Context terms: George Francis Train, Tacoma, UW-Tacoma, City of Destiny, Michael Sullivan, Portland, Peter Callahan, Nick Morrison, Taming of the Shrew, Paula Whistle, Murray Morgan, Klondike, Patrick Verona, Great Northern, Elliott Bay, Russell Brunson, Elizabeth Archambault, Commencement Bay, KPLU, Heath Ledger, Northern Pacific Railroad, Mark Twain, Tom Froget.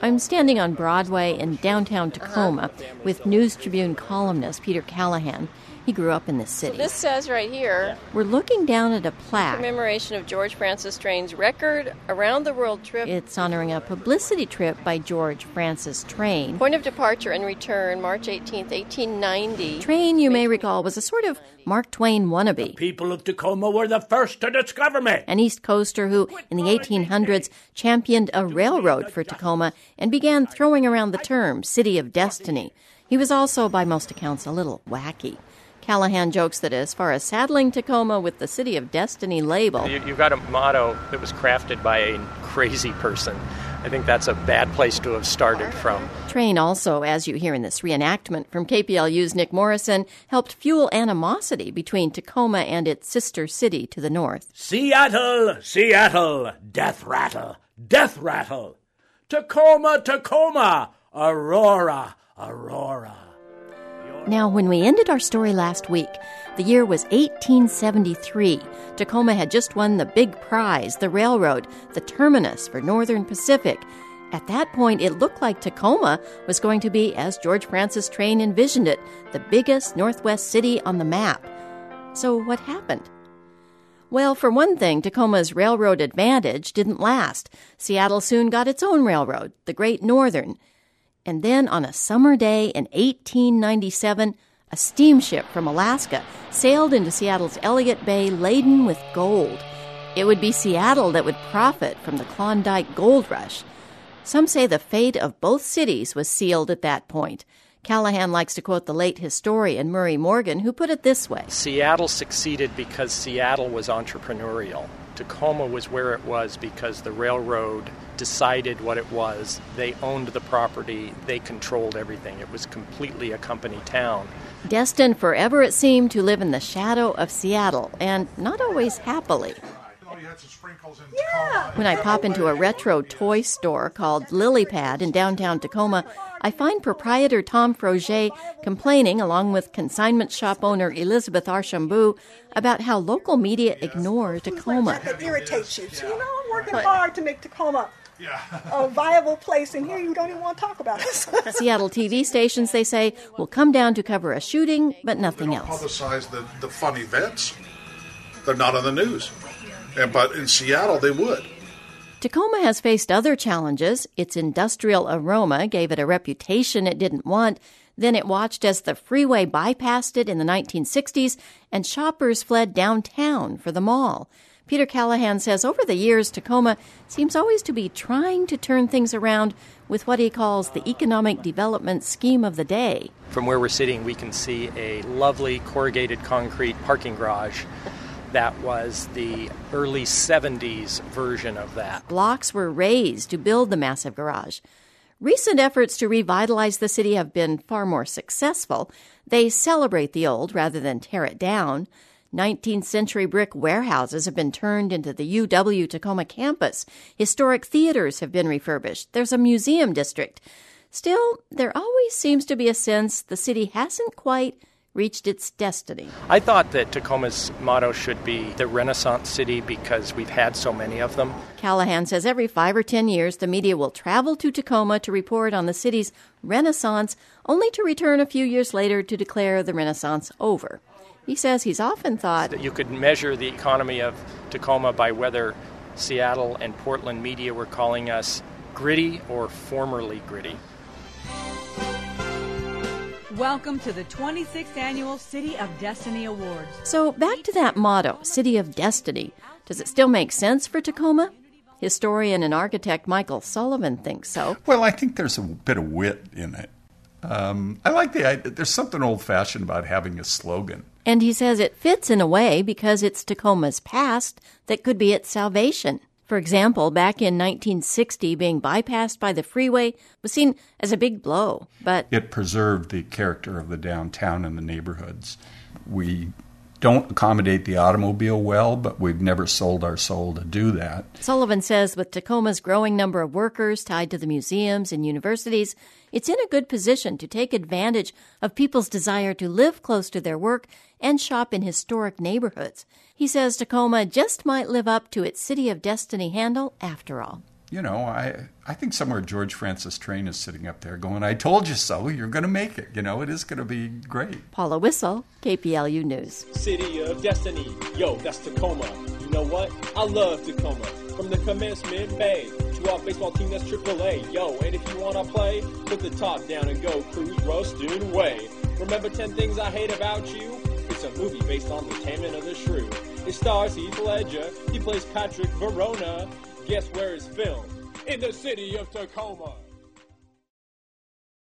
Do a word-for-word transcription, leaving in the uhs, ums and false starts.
I'm standing on Broadway in downtown Tacoma with News Tribune columnist Peter Callahan. He grew up in this city. So this says right here... We're looking down at a plaque. Commemoration of George Francis Train's record around-the-world trip. It's honoring a publicity trip by George Francis Train. Point of departure and return, March eighteenth, eighteen ninety. Train, you may recall, was a sort of Mark Twain wannabe. The people of Tacoma were the first to discover me. An East Coaster who, in the eighteen hundreds, championed a railroad for Tacoma and began throwing around the term City of Destiny. He was also, by most accounts, a little wacky. Callahan jokes that as far as saddling Tacoma with the City of Destiny label... You, you've got a motto that was crafted by a crazy person. I think that's a bad place to have started from. Train also, as you hear in this reenactment from K P L U's Nick Morrison, helped fuel animosity between Tacoma and its sister city to the north. Seattle, Seattle, death rattle, death rattle. Tacoma, Tacoma, Aurora, Aurora. Now, when we ended our story last week, the year was eighteen seventy-three. Tacoma had just won the big prize, the railroad, the terminus for Northern Pacific. At that point, it looked like Tacoma was going to be, as George Francis Train envisioned it, the biggest Northwest city on the map. So what happened? Well, for one thing, Tacoma's railroad advantage didn't last. Seattle soon got its own railroad, the Great Northern. And then on a summer day in eighteen ninety-seven, a steamship from Alaska sailed into Seattle's Elliott Bay laden with gold. It would be Seattle that would profit from the Klondike gold rush. Some say the fate of both cities was sealed at that point. Callahan likes to quote the late historian Murray Morgan, who put it this way. Seattle succeeded because Seattle was entrepreneurial. Tacoma was where it was because the railroad decided what it was. They owned the property. They controlled everything. It was completely a company town. Destined forever, it seemed, to live in the shadow of Seattle, and not always happily. Yeah. When I pop into a retro toy store called Lilypad in downtown Tacoma, I find proprietor Tom Froget complaining, along with consignment shop owner Elizabeth Archambault, about how local media ignore Tacoma. That irritates you. So, you know, I'm working hard to make Tacoma a viable place, and here you don't even want to talk about us. Seattle T V stations, they say, will come down to cover a shooting, but nothing else. They don't publicize the, the fun events. They're not on the news. But in Seattle, they would. Tacoma has faced other challenges. Its industrial aroma gave it a reputation it didn't want. Then it watched as the freeway bypassed it in the nineteen sixties, and shoppers fled downtown for the mall. Peter Callahan says over the years, Tacoma seems always to be trying to turn things around with what he calls the economic development scheme of the day. From where we're sitting, we can see a lovely corrugated concrete parking garage. That was the early seventies version of that. Blocks were raised to build the massive garage. Recent efforts to revitalize the city have been far more successful. They celebrate the old rather than tear it down. nineteenth century brick warehouses have been turned into the U W-Tacoma campus. Historic theaters have been refurbished. There's a museum district. Still, there always seems to be a sense the city hasn't quite reached its destiny. I thought that Tacoma's motto should be the Renaissance City because we've had so many of them. Callahan says every five or ten years the media will travel to Tacoma to report on the city's Renaissance, only to return a few years later to declare the Renaissance over. He says he's often thought that you could measure the economy of Tacoma by whether Seattle and Portland media were calling us gritty or formerly gritty. Welcome to the twenty-sixth Annual City of Destiny Awards. So back to that motto, City of Destiny. Does it still make sense for Tacoma? Historian and architect Michael Sullivan thinks so. Well, I think there's a bit of wit in it. Um, I like the idea. There's something old-fashioned about having a slogan. And he says it fits in a way because it's Tacoma's past that could be its salvation. For example, back in nineteen sixty, being bypassed by the freeway was seen as a big blow, but... It preserved the character of the downtown and the neighborhoods. We don't accommodate the automobile well, but we've never sold our soul to do that. Sullivan says with Tacoma's growing number of workers tied to the museums and universities, it's in a good position to take advantage of people's desire to live close to their work and shop in historic neighborhoods. He says Tacoma just might live up to its City of Destiny handle after all. you know, I I think somewhere George Francis Train is sitting up there going, I told you so, you're going to make it. You know, it is going to be great. Paula Whistle, K P L U News. City of Destiny. Yo, that's Tacoma. You know what? I love Tacoma. From the commencement bay to our baseball team, that's triple A. Yo, and if you want to play, put the top down and go cruise roasting way. Remember ten things I hate about you? It's a movie based on the Taming of the Shrew. It stars Heath Ledger. He plays Patrick Verona. Guess where it's filmed? In the city of Tacoma.